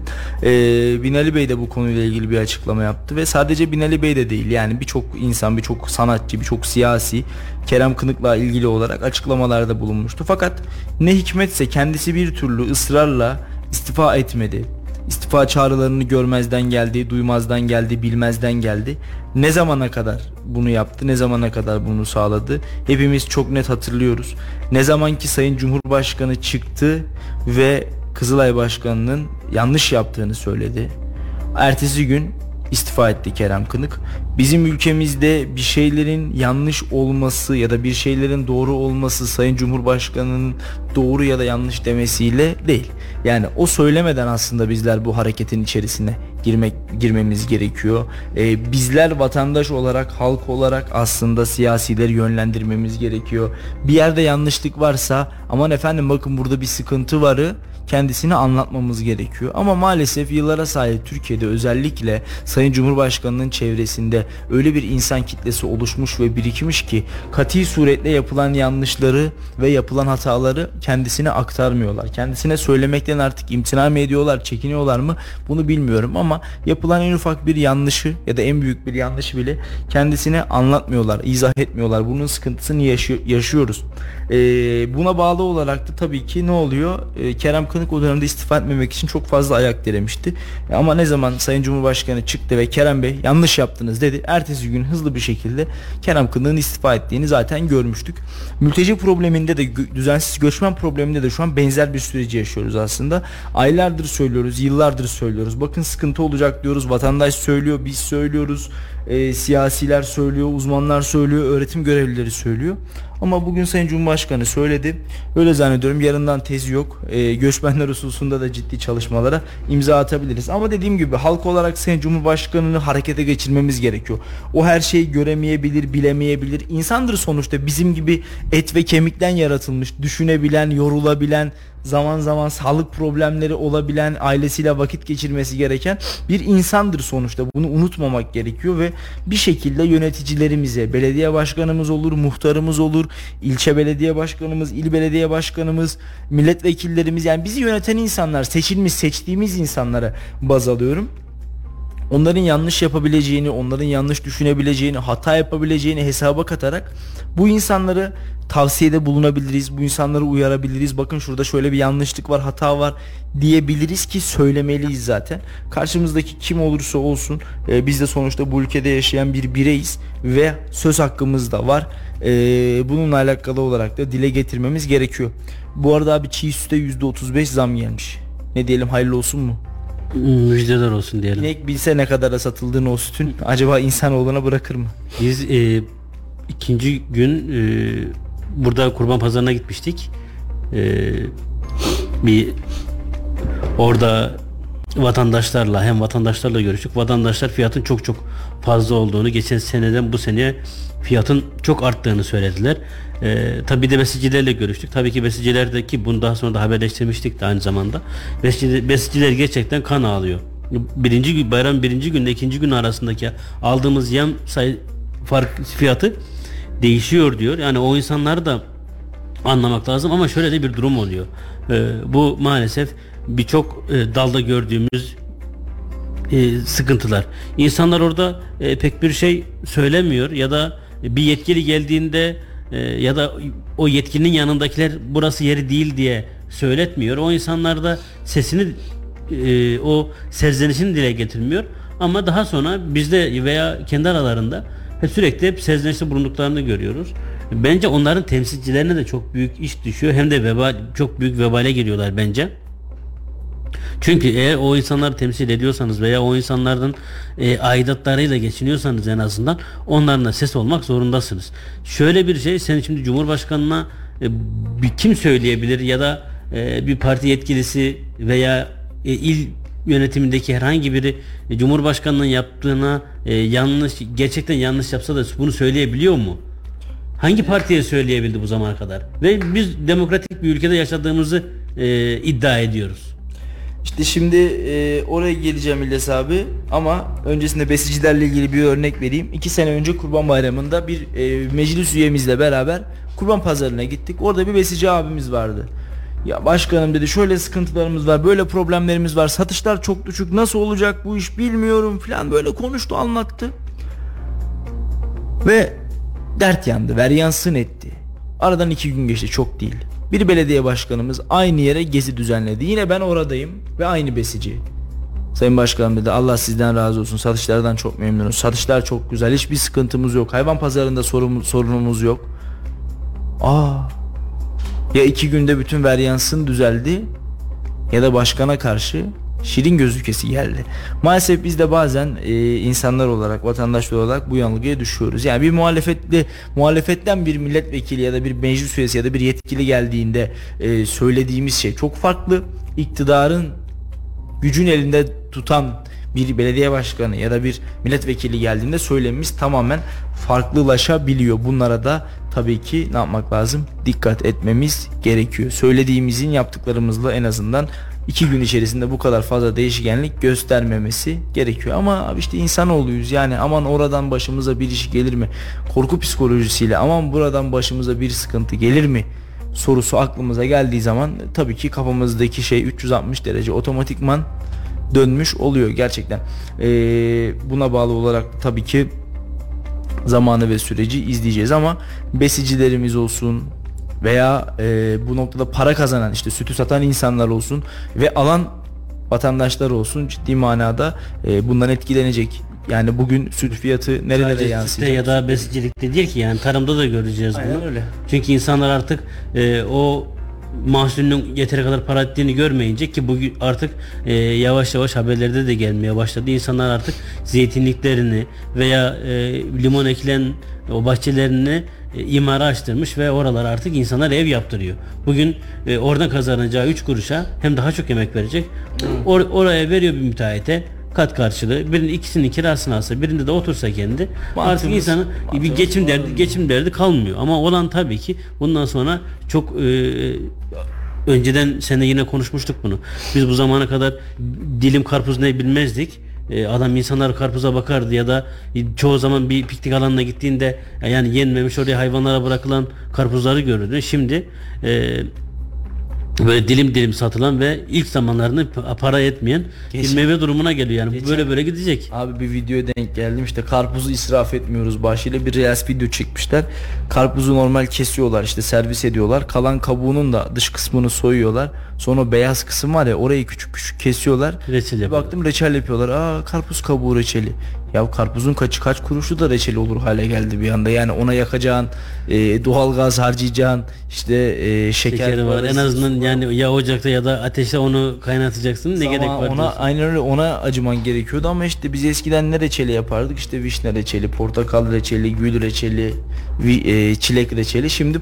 Binali Bey de bu konuyla ilgili bir açıklama yaptı ve sadece Binali Bey de değil, yani birçok insan, birçok sanatçı, birçok siyasi Kerem Kınık'la ilgili olarak açıklamalarda bulunmuştu. Fakat ne hikmetse kendisi bir türlü ısrarla istifa etmedi. İstifa çağrılarını görmezden geldi, duymazdan geldi, bilmezden geldi. Ne zamana kadar bunu yaptı, ne zamana kadar bunu sağladı? Hepimiz çok net hatırlıyoruz. Ne zamanki Sayın Cumhurbaşkanı çıktı ve Kızılay Başkanı'nın yanlış yaptığını söyledi, ertesi gün istifa etti Kerem Kınık. Bizim ülkemizde bir şeylerin yanlış olması ya da bir şeylerin doğru olması Sayın Cumhurbaşkanı'nın doğru ya da yanlış demesiyle değil. Yani o söylemeden aslında bizler bu hareketin içerisine girmemiz gerekiyor. Bizler vatandaş olarak, halk olarak aslında siyasileri yönlendirmemiz gerekiyor. Bir yerde yanlışlık varsa, aman efendim bakın burada bir sıkıntı varı kendisini anlatmamız gerekiyor. Ama maalesef yıllara sahip Türkiye'de özellikle Sayın Cumhurbaşkanı'nın çevresinde öyle bir insan kitlesi oluşmuş ve birikmiş ki kat'i suretle yapılan yanlışları ve yapılan hataları kendisine aktarmıyorlar. Kendisine söylemekten artık imtina mı ediyorlar, çekiniyorlar mı, bunu bilmiyorum ama yapılan en ufak bir yanlışı ya da en büyük bir yanlışı bile kendisine anlatmıyorlar, izah etmiyorlar. Bunun sıkıntısını yaşıyoruz. Buna bağlı olarak da tabii ki ne oluyor? Kerem Kınık o dönemde istifa etmemek için çok fazla ayak diremişti. Ama ne zaman Sayın Cumhurbaşkanı çıktı ve Kerem Bey yanlış yaptınız dedi, ertesi gün hızlı bir şekilde Kerem Kınık'ın istifa ettiğini zaten görmüştük. Mülteci probleminde de, düzensiz göçmen probleminde de şu an benzer bir süreci yaşıyoruz aslında. Aylardır söylüyoruz, yıllardır söylüyoruz. Bakın sıkıntı olacak diyoruz. Vatandaş söylüyor, biz söylüyoruz. Siyasiler söylüyor, uzmanlar söylüyor, öğretim görevlileri söylüyor. Ama bugün Sayın Cumhurbaşkanı söyledi. Öyle zannediyorum yarından tezi yok. Göçmenler hususunda da ciddi çalışmalara imza atabiliriz. Ama dediğim gibi halk olarak Sayın Cumhurbaşkanı'nı harekete geçirmemiz gerekiyor. O her şeyi göremeyebilir, bilemeyebilir. İnsandır sonuçta, bizim gibi et ve kemikten yaratılmış, düşünebilen, yorulabilen, zaman zaman sağlık problemleri olabilen, ailesiyle vakit geçirmesi gereken bir insandır sonuçta. Bunu unutmamak gerekiyor ve bir şekilde yöneticilerimize, belediye başkanımız olur, muhtarımız olur, ilçe belediye başkanımız, il belediye başkanımız, milletvekillerimiz, yani bizi yöneten insanlar, seçilmiş, seçtiğimiz insanlara baz alıyorum. Onların yanlış yapabileceğini, onların yanlış düşünebileceğini, hata yapabileceğini hesaba katarak bu insanları tavsiyede bulunabiliriz, bu insanları uyarabiliriz. Bakın şurada şöyle bir yanlışlık var, hata var diyebiliriz ki söylemeliyiz zaten. Karşımızdaki kim olursa olsun biz de sonuçta bu ülkede yaşayan bir bireyiz ve söz hakkımız da var. Bununla alakalı olarak da dile getirmemiz gerekiyor. Bu arada abi çiğ süte %35 zam gelmiş. Ne diyelim, hayırlı olsun mu? Müjdeler olsun diyelim. İnek bilse ne kadara satıldığını o sütün, acaba insanoğluna bırakır mı? Biz ikinci gün burada kurban pazarına gitmiştik. Bir orada vatandaşlarla, hem vatandaşlarla görüştük. Vatandaşlar fiyatın çok fazla olduğunu, geçen seneden bu seneye fiyatın çok arttığını söylediler. Tabii de besicilerle görüştük. Tabii ki besicilerdeki, bunu daha sonra da haberleştirmiştik de aynı zamanda. Besiciler gerçekten kan ağlıyor. Bayram birinci günle ikinci gün arasındaki aldığımız yem fiyatı değişiyor diyor. Yani o insanları da anlamak lazım ama şöyle de bir durum oluyor. Bu maalesef birçok dalda gördüğümüz sıkıntılar. İnsanlar orada pek bir şey söylemiyor ya da bir yetkili geldiğinde ya da o yetkilinin yanındakiler burası yeri değil diye söyletmiyor. O insanlar da sesini, o sezlenişini dile getirmiyor. Ama daha sonra bizde veya kendi aralarında sürekli sezlenişte bulunduklarını görüyoruz. Bence onların temsilcilerine de çok büyük iş düşüyor. Hem de çok büyük vebale giriyorlar bence. Çünkü eğer o insanları temsil ediyorsanız veya o insanlardan aidatlarıyla geçiniyorsanız en azından onların da ses olmak zorundasınız. Şöyle bir şey, sen şimdi Cumhurbaşkanı'na kim söyleyebilir ya da bir parti yetkilisi veya il yönetimindeki herhangi biri Cumhurbaşkanı'nın yaptığına yanlış, gerçekten yanlış yapsa da bunu söyleyebiliyor mu? hangi partiye söyleyebildi bu zamana kadar? Ve biz demokratik bir ülkede yaşadığımızı iddia ediyoruz. İşte şimdi oraya geleceğim İlyas abi, ama öncesinde besicilerle ilgili bir örnek vereyim. 2 sene önce Kurban Bayramı'nda bir meclis üyemizle beraber kurban pazarına gittik. Orada bir besici abimiz vardı. Ya başkanım dedi, şöyle sıkıntılarımız var, böyle problemlerimiz var, satışlar çok düşük, nasıl olacak bu iş bilmiyorum falan, böyle konuştu, anlattı. Ve dert yandı, veryansın etti. Aradan 2 gün geçti, çok değil. Bir belediye başkanımız aynı yere gezi düzenledi. Yine ben oradayım ve aynı besici. Sayın Başkanım dedi, Allah sizden razı olsun, satışlardan çok memnunuz, satışlar çok güzel, hiçbir sıkıntımız yok, hayvan pazarında sorunumuz yok. Ya 2 günde bütün varyansın düzeldi ya da başkana karşı şirin gözükesi geldi. Maalesef biz de bazen insanlar olarak, vatandaşlar olarak bu yanılgıya düşüyoruz. Yani bir muhalefetten bir milletvekili ya da bir meclis üyesi ya da bir yetkili geldiğinde söylediğimiz şey çok farklı. İktidarın gücün elinde tutan bir belediye başkanı ya da bir milletvekili geldiğinde söylemimiz tamamen farklılaşabiliyor. Bunlara da tabii ki ne yapmak lazım? Dikkat etmemiz gerekiyor. Söylediğimizin yaptıklarımızla en azından 2 gün içerisinde bu kadar fazla değişkenlik göstermemesi gerekiyor. Ama abi işte insanoğluyuz, yani aman oradan başımıza bir iş gelir mi? Korku psikolojisiyle aman buradan başımıza bir sıkıntı gelir mi sorusu aklımıza geldiği zaman tabii ki kafamızdaki şey 360 derece otomatikman dönmüş oluyor gerçekten. Buna bağlı olarak tabii ki zamanı ve süreci izleyeceğiz, ama besicilerimiz olsun veya bu noktada para kazanan, işte sütü satan insanlar olsun ve alan vatandaşlar olsun, ciddi manada bundan etkilenecek. Yani bugün süt fiyatı nerelere yansıyacak? Ya da besicilikte değil ki, yani tarımda da göreceğiz bunu. Öyle. Çünkü insanlar artık o mahsulünün yeteri kadar para ettiğini görmeyince, ki bugün artık yavaş yavaş haberlerde de gelmeye başladı. İnsanlar artık zeytinliklerini veya limon ekilen o bahçelerini imara açtırmış ve oralara artık insanlar ev yaptırıyor. Bugün oradan kazanacağı 3 kuruşa hem daha çok yemek verecek. Oraya veriyor bir müteahhite. Kat karşılığı. Birinin ikisinin kirasını alsa, birinde de otursa kendi. Artık insanın bir geçim derdi kalmıyor. Ama olan tabii ki bundan sonra çok önceden seninle yine konuşmuştuk bunu. Biz bu zamana kadar dilim karpuz ne bilmezdik. Adam, insanlar karpuza bakardı ya da çoğu zaman bir piknik alanına gittiğinde yani yenmemiş, oraya hayvanlara bırakılan karpuzları görürdü. Şimdi böyle dilim dilim satılan ve ilk zamanlarını para etmeyen bir meyve durumuna geliyor yani. Geçen, böyle gidecek. Abi bir videoya denk geldim, işte karpuzu israf etmiyoruz başlığıyla bir reels video çekmişler. Karpuzu normal kesiyorlar, işte servis ediyorlar. Kalan kabuğunun da dış kısmını soyuyorlar. Sonra beyaz kısım var ya, orayı küçük küçük kesiyorlar. Baktım reçel yapıyorlar. Karpuz kabuğu reçeli. Ya karpuzun kaç kuruşu da reçeli olur hale geldi bir anda. Yani ona yakacağın, doğalgaz harcayacağın, işte şeker var. En azından yani ya ocakta ya da ateşte onu kaynatacaksın. Ne gerek var? Aynen öyle, ona acıman gerekiyordu. Ama işte biz eskiden ne reçeli yapardık? İşte vişne reçeli, portakal reçeli, gül reçeli, çilek reçeli. Şimdi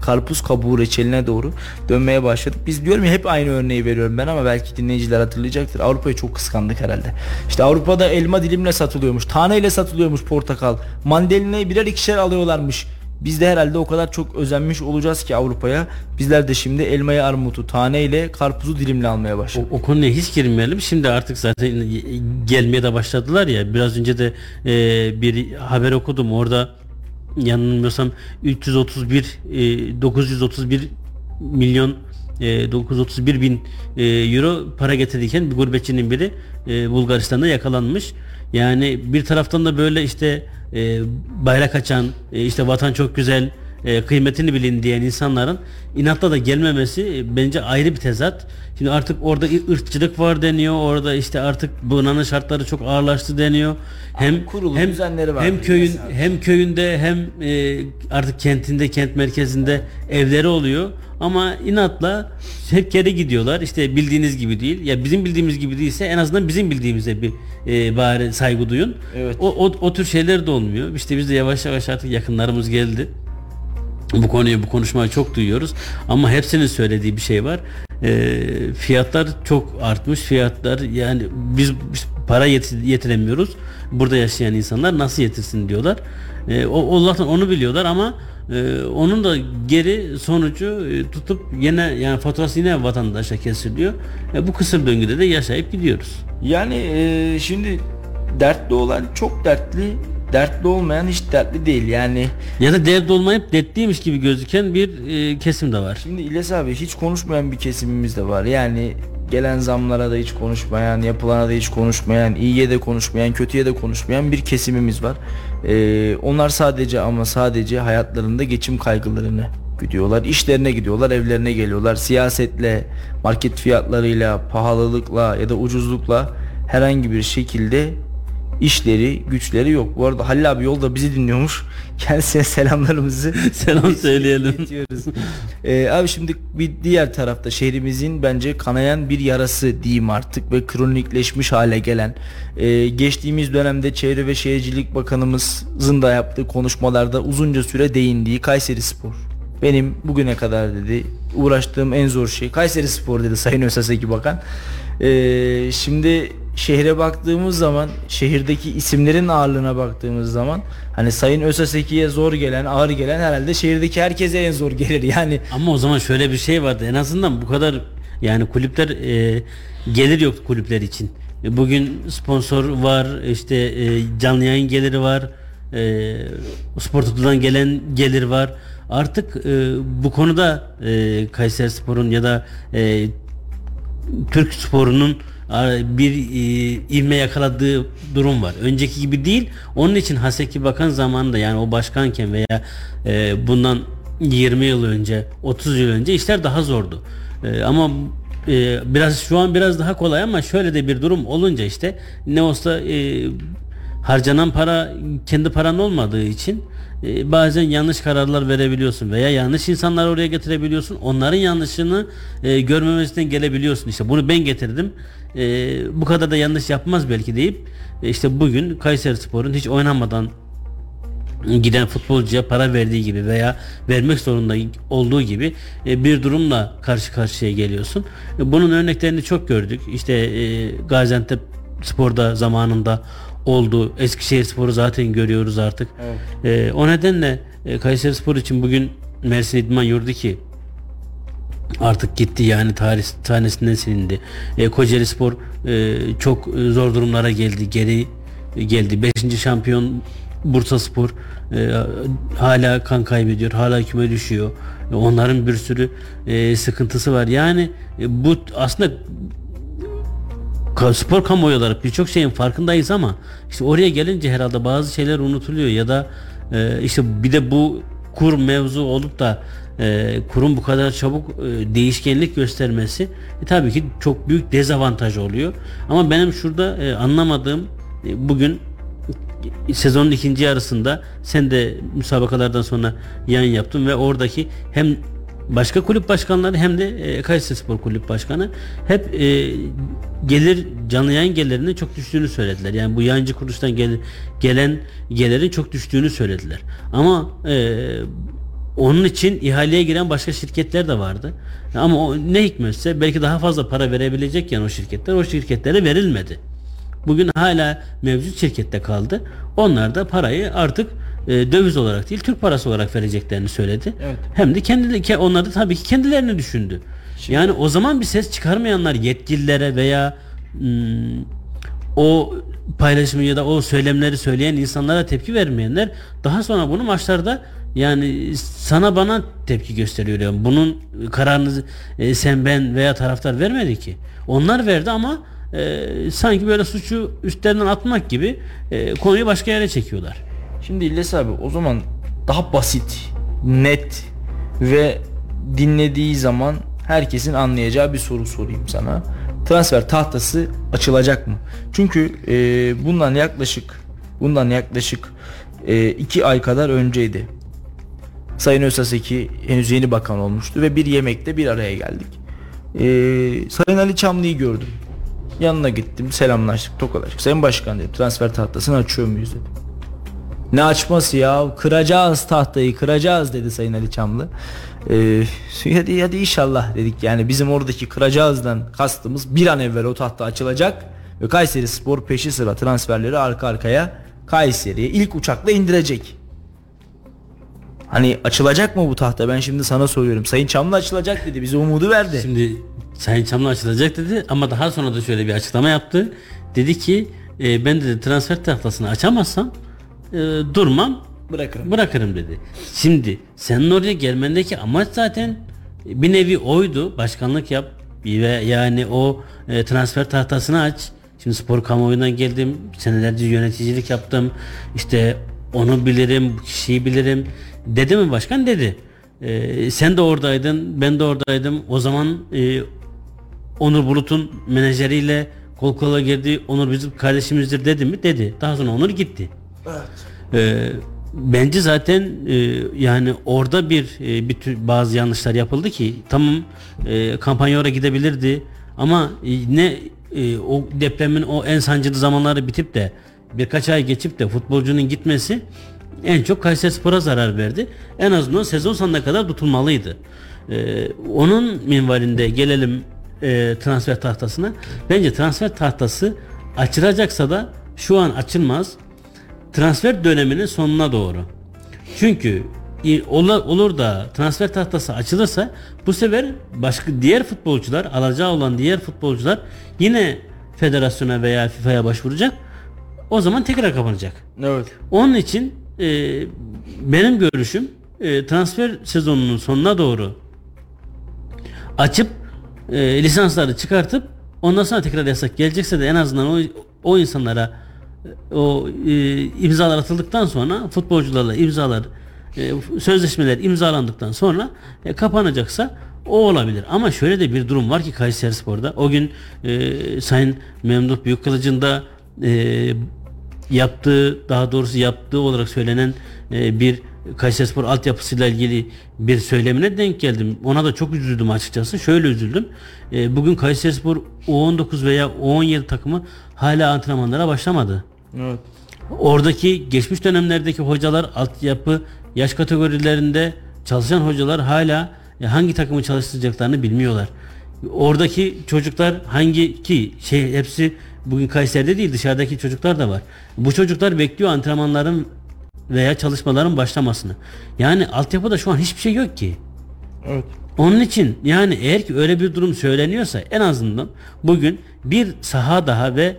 karpuz kabuğu reçeline doğru dönmeye başladık. Biz diyorum ya, hep aynı örneği veriyorum ben, ama belki dinleyiciler hatırlayacaktır. Avrupa'yı çok kıskandık herhalde. İşte Avrupa'da elma dilimle satılıyormuş, taneyle satılıyormuş portakal. Mandalinayı 1'er 2'şer alıyorlarmış. Biz de herhalde o kadar çok özenmiş olacağız ki Avrupa'ya. Bizler de şimdi elmayı, armutu taneyle, karpuzu dilimle almaya başladık. O konuya hiç girmeyelim. Şimdi artık zaten gelmeye de başladılar ya. Biraz önce de bir haber okudum. Orada yanılmıyorsam 931 bin euro para getirirken bir gurbetçinin biri Bulgaristan'da yakalanmış. Yani bir taraftan da böyle işte bayrak açan, işte vatan çok güzel, kıymetini bilin diyen insanların inatla da gelmemesi bence ayrı bir tezat. Şimdi artık orada ırkçılık var deniyor. Orada işte artık bunanın şartları çok ağırlaştı deniyor. Hem düzenleri var. Hem köyünde hem artık kentinde, kent merkezinde evleri oluyor. Ama inatla hep geri gidiyorlar. İşte bildiğiniz gibi değil. Ya bizim bildiğimiz gibi değilse en azından bizim bildiğimize bir bari saygı duyun. Evet. O tür şeyler de olmuyor. İşte biz de yavaş yavaş artık yakınlarımız geldi. Bu konuşmayı çok duyuyoruz. Ama hepsinin söylediği bir şey var. Fiyatlar çok artmış. Fiyatlar, yani biz para yetiremiyoruz. Burada yaşayan insanlar nasıl yetirsin diyorlar. O zaten onu biliyorlar ama onun da geri sonucu tutup yine yani faturası yine vatandaşa kesiliyor. Bu kısır döngüde de yaşayıp gidiyoruz. Yani şimdi dertli olan çok dertli, dertli olmayan hiç dertli değil yani. Ya da dertli olmayıp dertliymiş gibi gözüken bir kesim de var. Şimdi İlyas abi hiç konuşmayan bir kesimimiz de var. Yani gelen zamlara da hiç konuşmayan, yapılana da hiç konuşmayan, iyiye de konuşmayan, kötüye de konuşmayan bir kesimimiz var. Onlar sadece hayatlarında geçim kaygılarını gidiyorlar, işlerine gidiyorlar, evlerine geliyorlar. Siyasetle, market fiyatlarıyla, pahalılıkla ya da ucuzlukla herhangi bir şekilde işleri, güçleri yok. Bu arada Halil abi yolda bizi dinliyormuş. Kendisine selamlarımızı selam söyleyelim. Abi şimdi bir diğer tarafta şehrimizin bence kanayan bir yarası diyeyim artık ve kronikleşmiş hale gelen geçtiğimiz dönemde Çevre ve Şehircilik Bakanımızın da yaptığı konuşmalarda uzunca süre değindiği Kayserispor. Benim bugüne kadar dedi uğraştığım en zor şey Kayserispor dedi Sayın Özseki Bakan. Şimdi şehre baktığımız zaman, şehirdeki isimlerin ağırlığına baktığımız zaman hani Sayın Özseki'ye zor gelen, ağır gelen herhalde şehirdeki herkese en zor gelir yani. Ama o zaman şöyle bir şey vardı, en azından bu kadar yani kulüpler gelir yoktu kulüpler için. Bugün sponsor var, işte canlı yayın geliri var, spor tutuldan gelen gelir var. Artık bu konuda Kayserispor'un ya da Türk sporunun bir ivme yakaladığı durum var. Önceki gibi değil. Onun için Haseki Bakan zamanında yani o başkanken veya bundan 20 yıl önce, 30 yıl önce işler daha zordu. Ama biraz şu an biraz daha kolay ama şöyle de bir durum olunca işte ne olsa harcanan para kendi paran olmadığı için bazen yanlış kararlar verebiliyorsun veya yanlış insanları oraya getirebiliyorsun. Onların yanlışını görmemesinden gelebiliyorsun. İşte bunu ben getirdim. Bu kadar da yanlış yapmaz belki deyip işte bugün Kayserispor'un hiç oynamadan giden futbolcuya para verdiği gibi veya vermek zorunda olduğu gibi bir durumla karşı karşıya geliyorsun. Bunun örneklerini çok gördük. İşte Gaziantep Spor'da zamanında oldu. Eskişehirspor'u zaten görüyoruz artık. Evet. O nedenle Kayserispor için bugün Mersin İdman Yurdu ki artık gitti yani tarih tanesinden silindi. Kayserispor çok zor durumlara geldi, geri geldi. 5. şampiyon Bursaspor hala kan kaybediyor, hala küme düşüyor. Onların bir sürü sıkıntısı var. Yani bu aslında spor kamuoyu olarak birçok şeyin farkındayız ama işte oraya gelince herhalde bazı şeyler unutuluyor ya da işte bir de bu kur mevzu olup da kurun bu kadar çabuk değişkenlik göstermesi tabii ki çok büyük dezavantaj oluyor. Ama benim şurada anlamadığım bugün sezonun ikinci yarısında sen de müsabakalardan sonra yayın yaptın ve oradaki hem başka kulüp başkanları hem de Kayserispor kulüp başkanı hep gelir canlı yayın gelirinin çok düştüğünü söylediler. Yani bu yayıncı kuruluştan gelen gelirin çok düştüğünü söylediler. Ama onun için ihaleye giren başka şirketler de vardı. Ama o, ne hikmetse belki daha fazla para verebilecek yani o şirketlere verilmedi. Bugün hala mevcut şirkette kaldı. Onlar da parayı artık döviz olarak değil Türk parası olarak vereceklerini söyledi. Evet. Hem de kendileri, onlar da tabii ki kendilerini düşündü. Şimdi, yani o zaman bir ses çıkarmayanlar yetkililere veya o paylaşımı ya da o söylemleri söyleyen insanlara tepki vermeyenler daha sonra bunu maçlarda yani sana bana tepki gösteriyor. Yani bunun kararını sen ben veya taraftar vermedi ki. Onlar verdi ama sanki böyle suçu üstlerinden atmak gibi konuyu başka yere çekiyorlar. Şimdi İlyas abi o zaman daha basit, net ve dinlediği zaman herkesin anlayacağı bir soru sorayım sana. Transfer tahtası açılacak mı? Çünkü bundan yaklaşık 2 ay kadar önceydi. Sayın Özseki henüz yeni bakan olmuştu ve bir yemekte bir araya geldik. Sayın Ali Çamlı'yı gördüm. Yanına gittim, selamlaştık, tokalaştık. Sayın Başkan dedim, transfer tahtasını açıyor muyuz dedim. Ne açması ya, kıracağız tahtayı, kıracağız dedi Sayın Ali Çamlı. Hadi inşallah dedik. Yani bizim oradaki kıracağızdan kastımız bir an evvel o tahta açılacak ve Kayserispor peşi sıra transferleri arka arkaya Kayseri'ye ilk uçakla indirecek. Hani açılacak mı bu tahta? Ben şimdi sana soruyorum. Sayın Çamlı açılacak dedi. Bize umudu verdi. Şimdi Sayın Çamlı açılacak dedi ama daha sonra da şöyle bir açıklama yaptı. Dedi ki ben de transfer tahtasını açamazsam durmam, bırakırım dedi. Şimdi senin oraya gelmendeki amaç zaten bir nevi oydu. Başkanlık yap ve yani o transfer tahtasını aç. Şimdi spor kamuoyundan geldim. Senelerce yöneticilik yaptım. İşte onu bilirim, kişiyi bilirim. Dedi mi başkan? Dedi. Sen de oradaydın, ben de oradaydım. O zaman Onur Bulut'un menajeriyle kol kola girdi. Onur bizim kardeşimizdir dedi mi? Dedi. Daha sonra Onur gitti. Evet. Bence zaten yani orada bir bazı yanlışlar yapıldı ki tamam kampanya oraya gidebilirdi ama o depremin o en sancılı zamanları bitip de birkaç ay geçip de futbolcunun gitmesi en çok Kayserispor'a zarar verdi. En azından sezon sonuna kadar tutulmalıydı. Onun minvalinde gelelim transfer tahtasına. Bence transfer tahtası açılacaksa da şu an açılmaz. Transfer döneminin sonuna doğru. Çünkü olur da transfer tahtası açılırsa bu sefer diğer futbolcular, alacağı olan diğer futbolcular yine federasyona veya FIFA'ya başvuracak. O zaman tekrar kapanacak. Evet. Onun için benim görüşüm transfer sezonunun sonuna doğru açıp lisansları çıkartıp ondan sonra tekrar yasak gelecekse de en azından o insanlara imzalar atıldıktan sonra futbolcularla imzalar sözleşmeler imzalandıktan sonra kapanacaksa o olabilir. Ama şöyle de bir durum var ki Kayserispor'da o gün Sayın Memduh Büyükkılıç'ın da yaptığı olarak söylenen bir Kayserispor altyapısıyla ilgili bir söylemine denk geldim. Ona da çok üzüldüm açıkçası. Şöyle üzüldüm. Bugün Kayserispor U19 veya U17 takımı hala antrenmanlara başlamadı. Evet. Oradaki geçmiş dönemlerdeki hocalar altyapı yaş kategorilerinde çalışan hocalar hala hangi takımı çalıştıracaklarını bilmiyorlar. Oradaki çocuklar hepsi bugün Kayseri'de değil dışarıdaki çocuklar da var. Bu çocuklar bekliyor antrenmanların veya çalışmaların başlamasını. Yani altyapıda şu an hiçbir şey yok ki. Evet. Onun için yani eğer ki öyle bir durum söyleniyorsa en azından bugün bir saha daha ve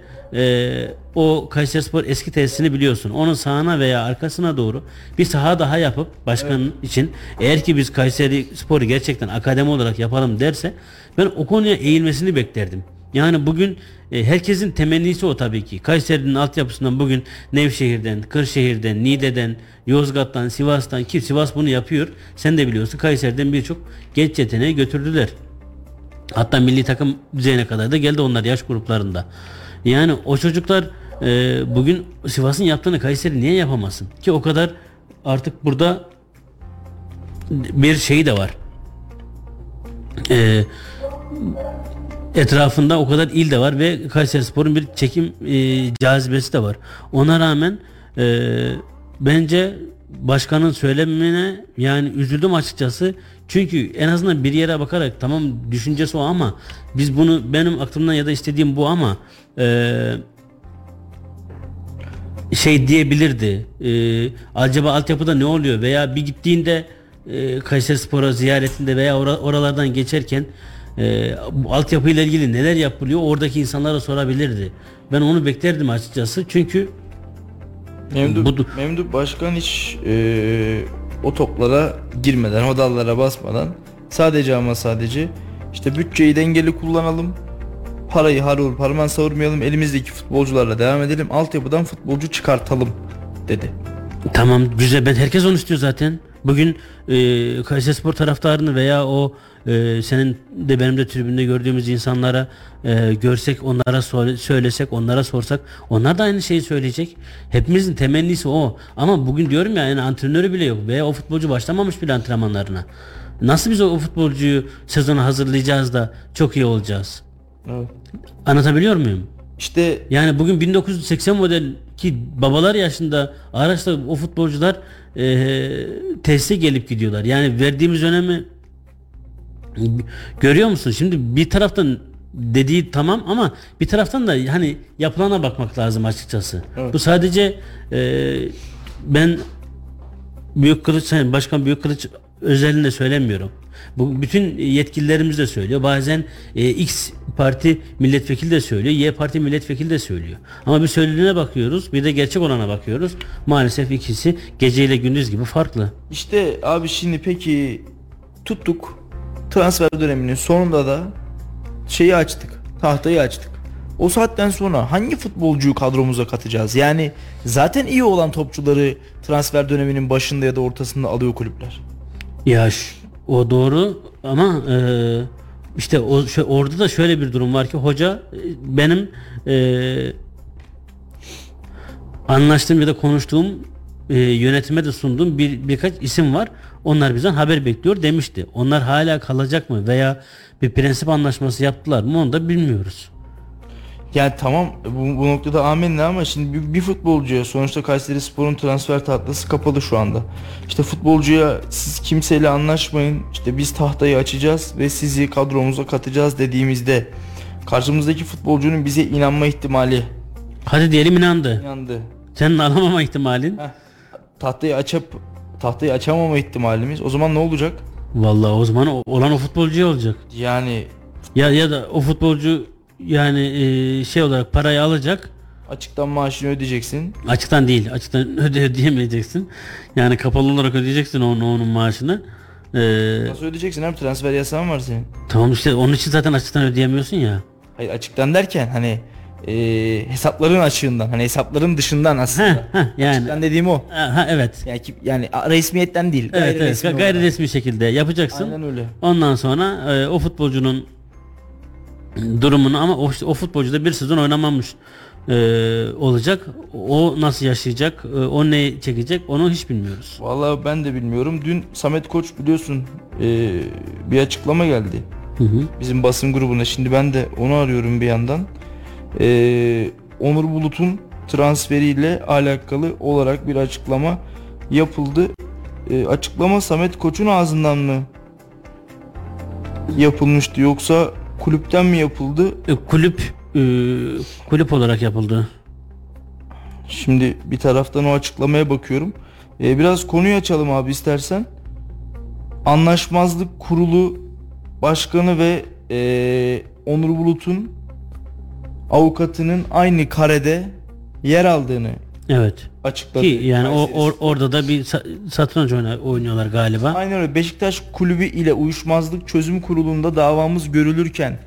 o Kayserispor eski tesisini biliyorsun. Onun sağına veya arkasına doğru bir saha daha yapıp başkanın için eğer ki biz Kayserispor'u gerçekten akademi olarak yapalım derse ben o konuya eğilmesini beklerdim. Yani bugün herkesin temennisi o tabii ki. Kayseri'nin altyapısından bugün Nevşehir'den, Kırşehir'den, Niğde'den, Yozgat'tan, Sivas'tan ki Sivas bunu yapıyor. Sen de biliyorsun Kayseri'den birçok genç yeteneği götürdüler. Hatta milli takım düzeyine kadar da geldi onlar yaş gruplarında. Yani o çocuklar bugün Sivas'ın yaptığını Kayseri niye yapamasın? Ki o kadar artık burada bir şey de var. Etrafında o kadar il de var ve Kayserispor'un bir çekim cazibesi de var. Ona rağmen bence başkanın söylemine yani üzüldüm açıkçası. Çünkü en azından bir yere bakarak tamam düşüncesi o ama biz bunu benim aklımdan ya da istediğim bu ama şey diyebilirdi. Acaba altyapıda ne oluyor veya bir gittiğinde Kayserispor'a ziyaretinde veya oralardan geçerken bu altyapıyla ilgili neler yapılıyor oradaki insanlara sorabilirdi. Ben onu beklerdim açıkçası çünkü Memduh Başkan hiç o toplara girmeden, o dallara basmadan sadece işte bütçeyi dengeli kullanalım, parayı harur parman savurmayalım, elimizdeki futbolcularla devam edelim, altyapıdan futbolcu çıkartalım dedi. Tamam güzel, ben herkes onu istiyor zaten. Bugün Kayserispor taraftarını veya o senin de benim de tribünde gördüğümüz insanlara görsek, onlara söylesek, onlara sorsak, onlar da aynı şeyi söyleyecek. Hepimizin temennisi o. Ama bugün diyorum ya yani antrenörü bile yok veya o futbolcu başlamamış bile antrenmanlarına. Nasıl biz o futbolcuyu sezona hazırlayacağız da çok iyi olacağız? Evet. Anlatabiliyor muyum? İşte yani bugün 1980 model ki babalar yaşında araçta o futbolcular tesise gelip gidiyorlar. Yani verdiğimiz önemi görüyor musun? Şimdi bir taraftan dediği tamam ama bir taraftan da hani yapılana bakmak lazım açıkçası. Evet. Bu sadece ben Büyükkılıç, Sayın Başkan Büyükkılıç özelinde söylemiyorum. Bu bütün yetkililerimiz de söylüyor. Bazen X parti milletvekili de söylüyor, Y parti milletvekili de söylüyor. Ama bir söylediğine bakıyoruz, bir de gerçek olana bakıyoruz. Maalesef ikisi geceyle gündüz gibi farklı. İşte abi şimdi peki tuttuk transfer döneminin sonunda da şeyi açtık, tahtayı açtık. O saatten sonra hangi futbolcuyu kadromuza katacağız? Yani zaten iyi olan topçuları transfer döneminin başında ya da ortasında alıyor kulüpler. Ya o doğru ama işte orada da şöyle bir durum var ki hoca benim anlaştığım ya da konuştuğum yönetime de sunduğum birkaç isim var. Onlar bizden haber bekliyor demişti. Onlar hala kalacak mı veya bir prensip anlaşması yaptılar mı onu da bilmiyoruz. Yani tamam bu noktada amenna ama şimdi bir futbolcuya sonuçta Kayserispor'un transfer tahtası kapalı şu anda. İşte futbolcuya siz kimseyle anlaşmayın, işte biz tahtayı açacağız ve sizi kadromuza katacağız dediğimizde karşımızdaki futbolcunun bize inanma ihtimali. Hadi diyelim inandı. Senin alamama ihtimalin. Tahtayı açamama ihtimalimiz. O zaman ne olacak? Vallahi o zaman olan o futbolcuya olacak. Yani ya da o futbolcu yani şey olarak parayı alacak. Açıktan maaşını ödeyeceksin. Açıktan değil. Açıktan ödeyemeyeceksin. Yani kapalı olarak ödeyeceksin onun maaşını. Nasıl ödeyeceksin abi? Transfer yasağın var senin. Tamam işte onun için zaten açıktan ödeyemiyorsun ya. Hayır açıktan derken hani hesapların açığından. Hani hesapların dışından aslında. Yani. Açıktan dediğim o. Evet. Yani resmiyetten değil. Evet, gayri resmi şekilde yapacaksın. Aynen öyle. Ondan sonra o futbolcunun durumunu ama o futbolcu da bir sezon oynamamış olacak. O nasıl yaşayacak? O ne çekecek? Onu hiç bilmiyoruz. Vallahi ben de bilmiyorum. Dün Samet Koç biliyorsun bir açıklama geldi. Hı. Bizim basın grubuna. Şimdi ben de onu arıyorum bir yandan. Onur Bulut'un transferiyle alakalı olarak bir açıklama yapıldı. Açıklama Samet Koç'un ağzından mı yapılmıştı yoksa kulüpten mi yapıldı? Kulüp olarak yapıldı. Şimdi bir taraftan o açıklamaya bakıyorum. Biraz konuyu açalım abi istersen. Anlaşmazlık Kurulu Başkanı ve Onur Bulut'un avukatının aynı karede yer aldığını. Evet. Açıkladı. Ki yani orada da bir satranç oynuyorlar galiba. Aynen öyle. Beşiktaş Kulübü ile Uyuşmazlık Çözüm Kurulu'nda davamız görülürken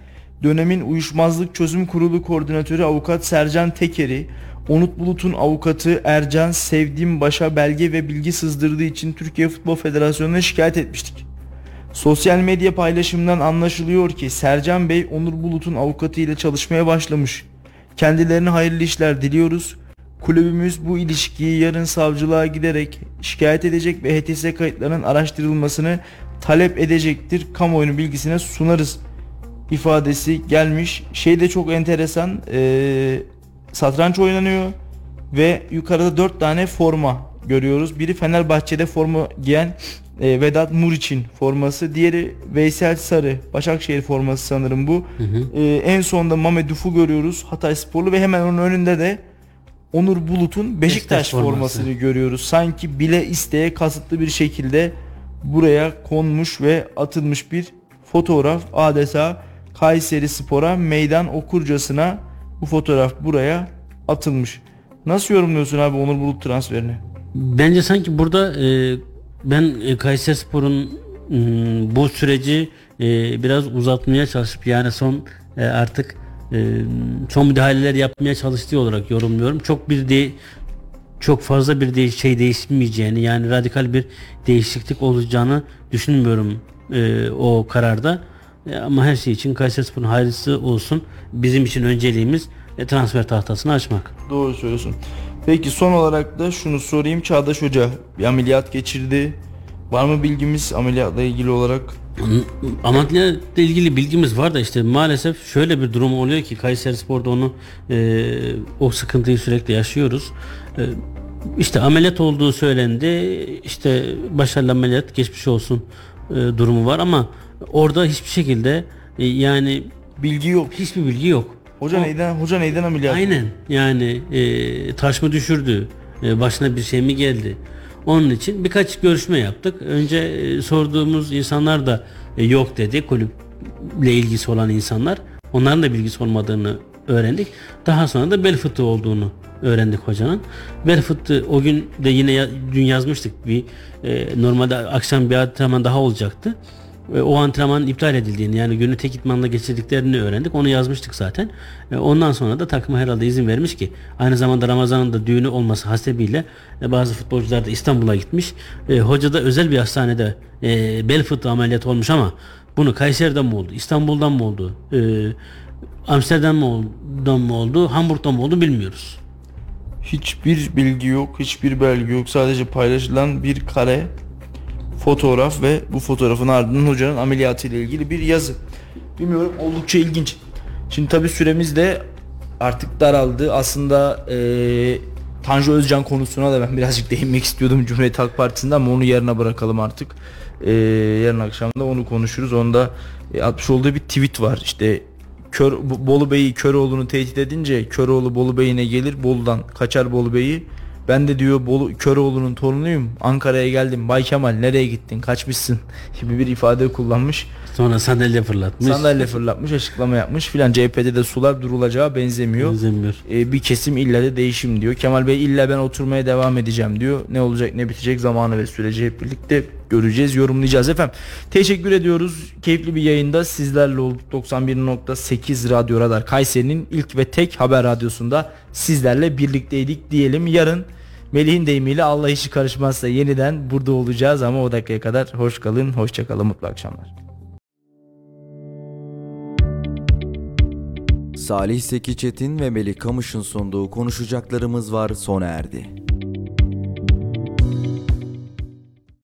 dönemin Uyuşmazlık Çözüm Kurulu koordinatörü avukat Sercan Tekeri, Onur Bulut'un avukatı Ercan Sevdimbaş'a belge ve bilgi sızdırdığı için Türkiye Futbol Federasyonu'na şikayet etmiştik. Sosyal medya paylaşımından anlaşılıyor ki Sercan Bey Onur Bulut'un avukatı ile çalışmaya başlamış. Kendilerine hayırlı işler diliyoruz. Kulübümüz bu ilişkiyi yarın savcılığa giderek şikayet edecek ve HTS kayıtlarının araştırılmasını talep edecektir. Kamuoyunun bilgisine sunarız ifadesi gelmiş. Şey de çok enteresan. Satranç oynanıyor ve yukarıda 4 tane forma görüyoruz. Biri Fenerbahçe'de forma giyen Vedat Muriç'in forması. Diğeri Veysel Sarı. Başakşehir forması sanırım bu. Hı. En sonda Mameduf'u görüyoruz. Hataysporlu ve hemen onun önünde de Onur Bulut'un Beşiktaş formasını görüyoruz. Sanki bile isteye kasıtlı bir şekilde buraya konmuş ve atılmış bir fotoğraf. Adeta Kayserispor'a meydan okurcasına bu fotoğraf buraya atılmış. Nasıl yorumluyorsun abi Onur Bulut transferini? Bence sanki burada ben Kayserispor'un bu süreci biraz uzatmaya çalışıp yani son artık son müdahaleler yapmaya çalıştığı olarak yorumluyorum. Çok fazla bir şey değişmeyeceğini yani radikal bir değişiklik olacağını düşünmüyorum o kararda. Ama her şey için Kayserispor'un hayırlısı olsun. Bizim için önceliğimiz transfer tahtasını açmak. Doğru söylüyorsun. Peki son olarak da şunu sorayım. Çağdaş Hoca bir ameliyat geçirdi. Var mı bilgimiz ameliyatla ilgili olarak? Ameliyatla ilgili bilgimiz var da işte maalesef şöyle bir durum oluyor ki Kayserispor'da onu o sıkıntıyı sürekli yaşıyoruz. İşte ameliyat olduğu söylendi. İşte başarılı ameliyat geçmiş olsun durumu var ama orada hiçbir şekilde yani bilgi yok. Hiçbir bilgi yok. Hoca neyden ameliyat? Aynen. Yani taş mı düşürdü? Başına bir şey mi geldi? Onun için birkaç görüşme yaptık. Önce sorduğumuz insanlar da yok dedi, kulüple ilgisi olan insanlar. Onların da bilgisi olmadığını öğrendik. Daha sonra da bel fıtığı olduğunu öğrendik hocanın. Bel fıtığı o gün de yine dün yazmıştık. Bir normalde akşam bir antrenman daha olacaktı. O antrenmanın iptal edildiğini, yani günü tek idmanla geçirdiklerini öğrendik. Onu yazmıştık zaten. Ondan sonra da takıma herhalde izin vermiş ki, aynı zamanda Ramazan'ın da düğünü olması hasebiyle bazı futbolcular da İstanbul'a gitmiş. Hoca da özel bir hastanede bel fıtığı ameliyatı olmuş ama bunu Kayseri'den mi oldu, İstanbul'dan mı oldu, Amsterdam'dan mı oldu, Hamburg'dan mı oldu bilmiyoruz. Hiçbir bilgi yok, hiçbir belge yok. Sadece paylaşılan bir kare fotoğraf ve bu fotoğrafın ardından hocanın ameliyatı ile ilgili bir yazı. Bilmiyorum, oldukça ilginç. Şimdi tabii süremiz de artık daraldı. Aslında Tanju Özcan konusuna da ben birazcık değinmek istiyordum Cumhuriyet Halk Partisi'nden, ama onu yarına bırakalım artık. Yarın akşam da onu konuşuruz. Onda atmış olduğu bir tweet var. İşte Bolu Bey'i Köroğlu'nu tehdit edince Köroğlu Bolu Bey'ine gelir, Bolu'dan kaçar Bolu Bey'i. Ben de diyor Bolu Köroğlu'nun torunuyum. Ankara'ya geldim. Bay Kemal nereye gittin? Kaçmışsın gibi bir ifade kullanmış. Sonra sandalye fırlatmış. Sandalye fırlatmış, açıklama yapmış filan. CHP'de de sular durulacağı benzemiyor. Bir kesim illa de değişim diyor. Kemal Bey illa ben oturmaya devam edeceğim diyor. Ne olacak ne bitecek zamanı ve süreci hep birlikte göreceğiz, yorumlayacağız efendim. Teşekkür ediyoruz. Keyifli bir yayında sizlerle olduk. 91.8 Radyo Radar, Kayseri'nin ilk ve tek haber radyosunda sizlerle birlikteydik diyelim. Yarın Melih'in deyimiyle Allah işi karışmazsa yeniden burada olacağız, ama o dakikaya kadar hoş kalın, hoşça kalın, mutlu akşamlar. Salih Sekiçetin ve Melih Kamış'ın sunduğu konuşacaklarımız var sona erdi.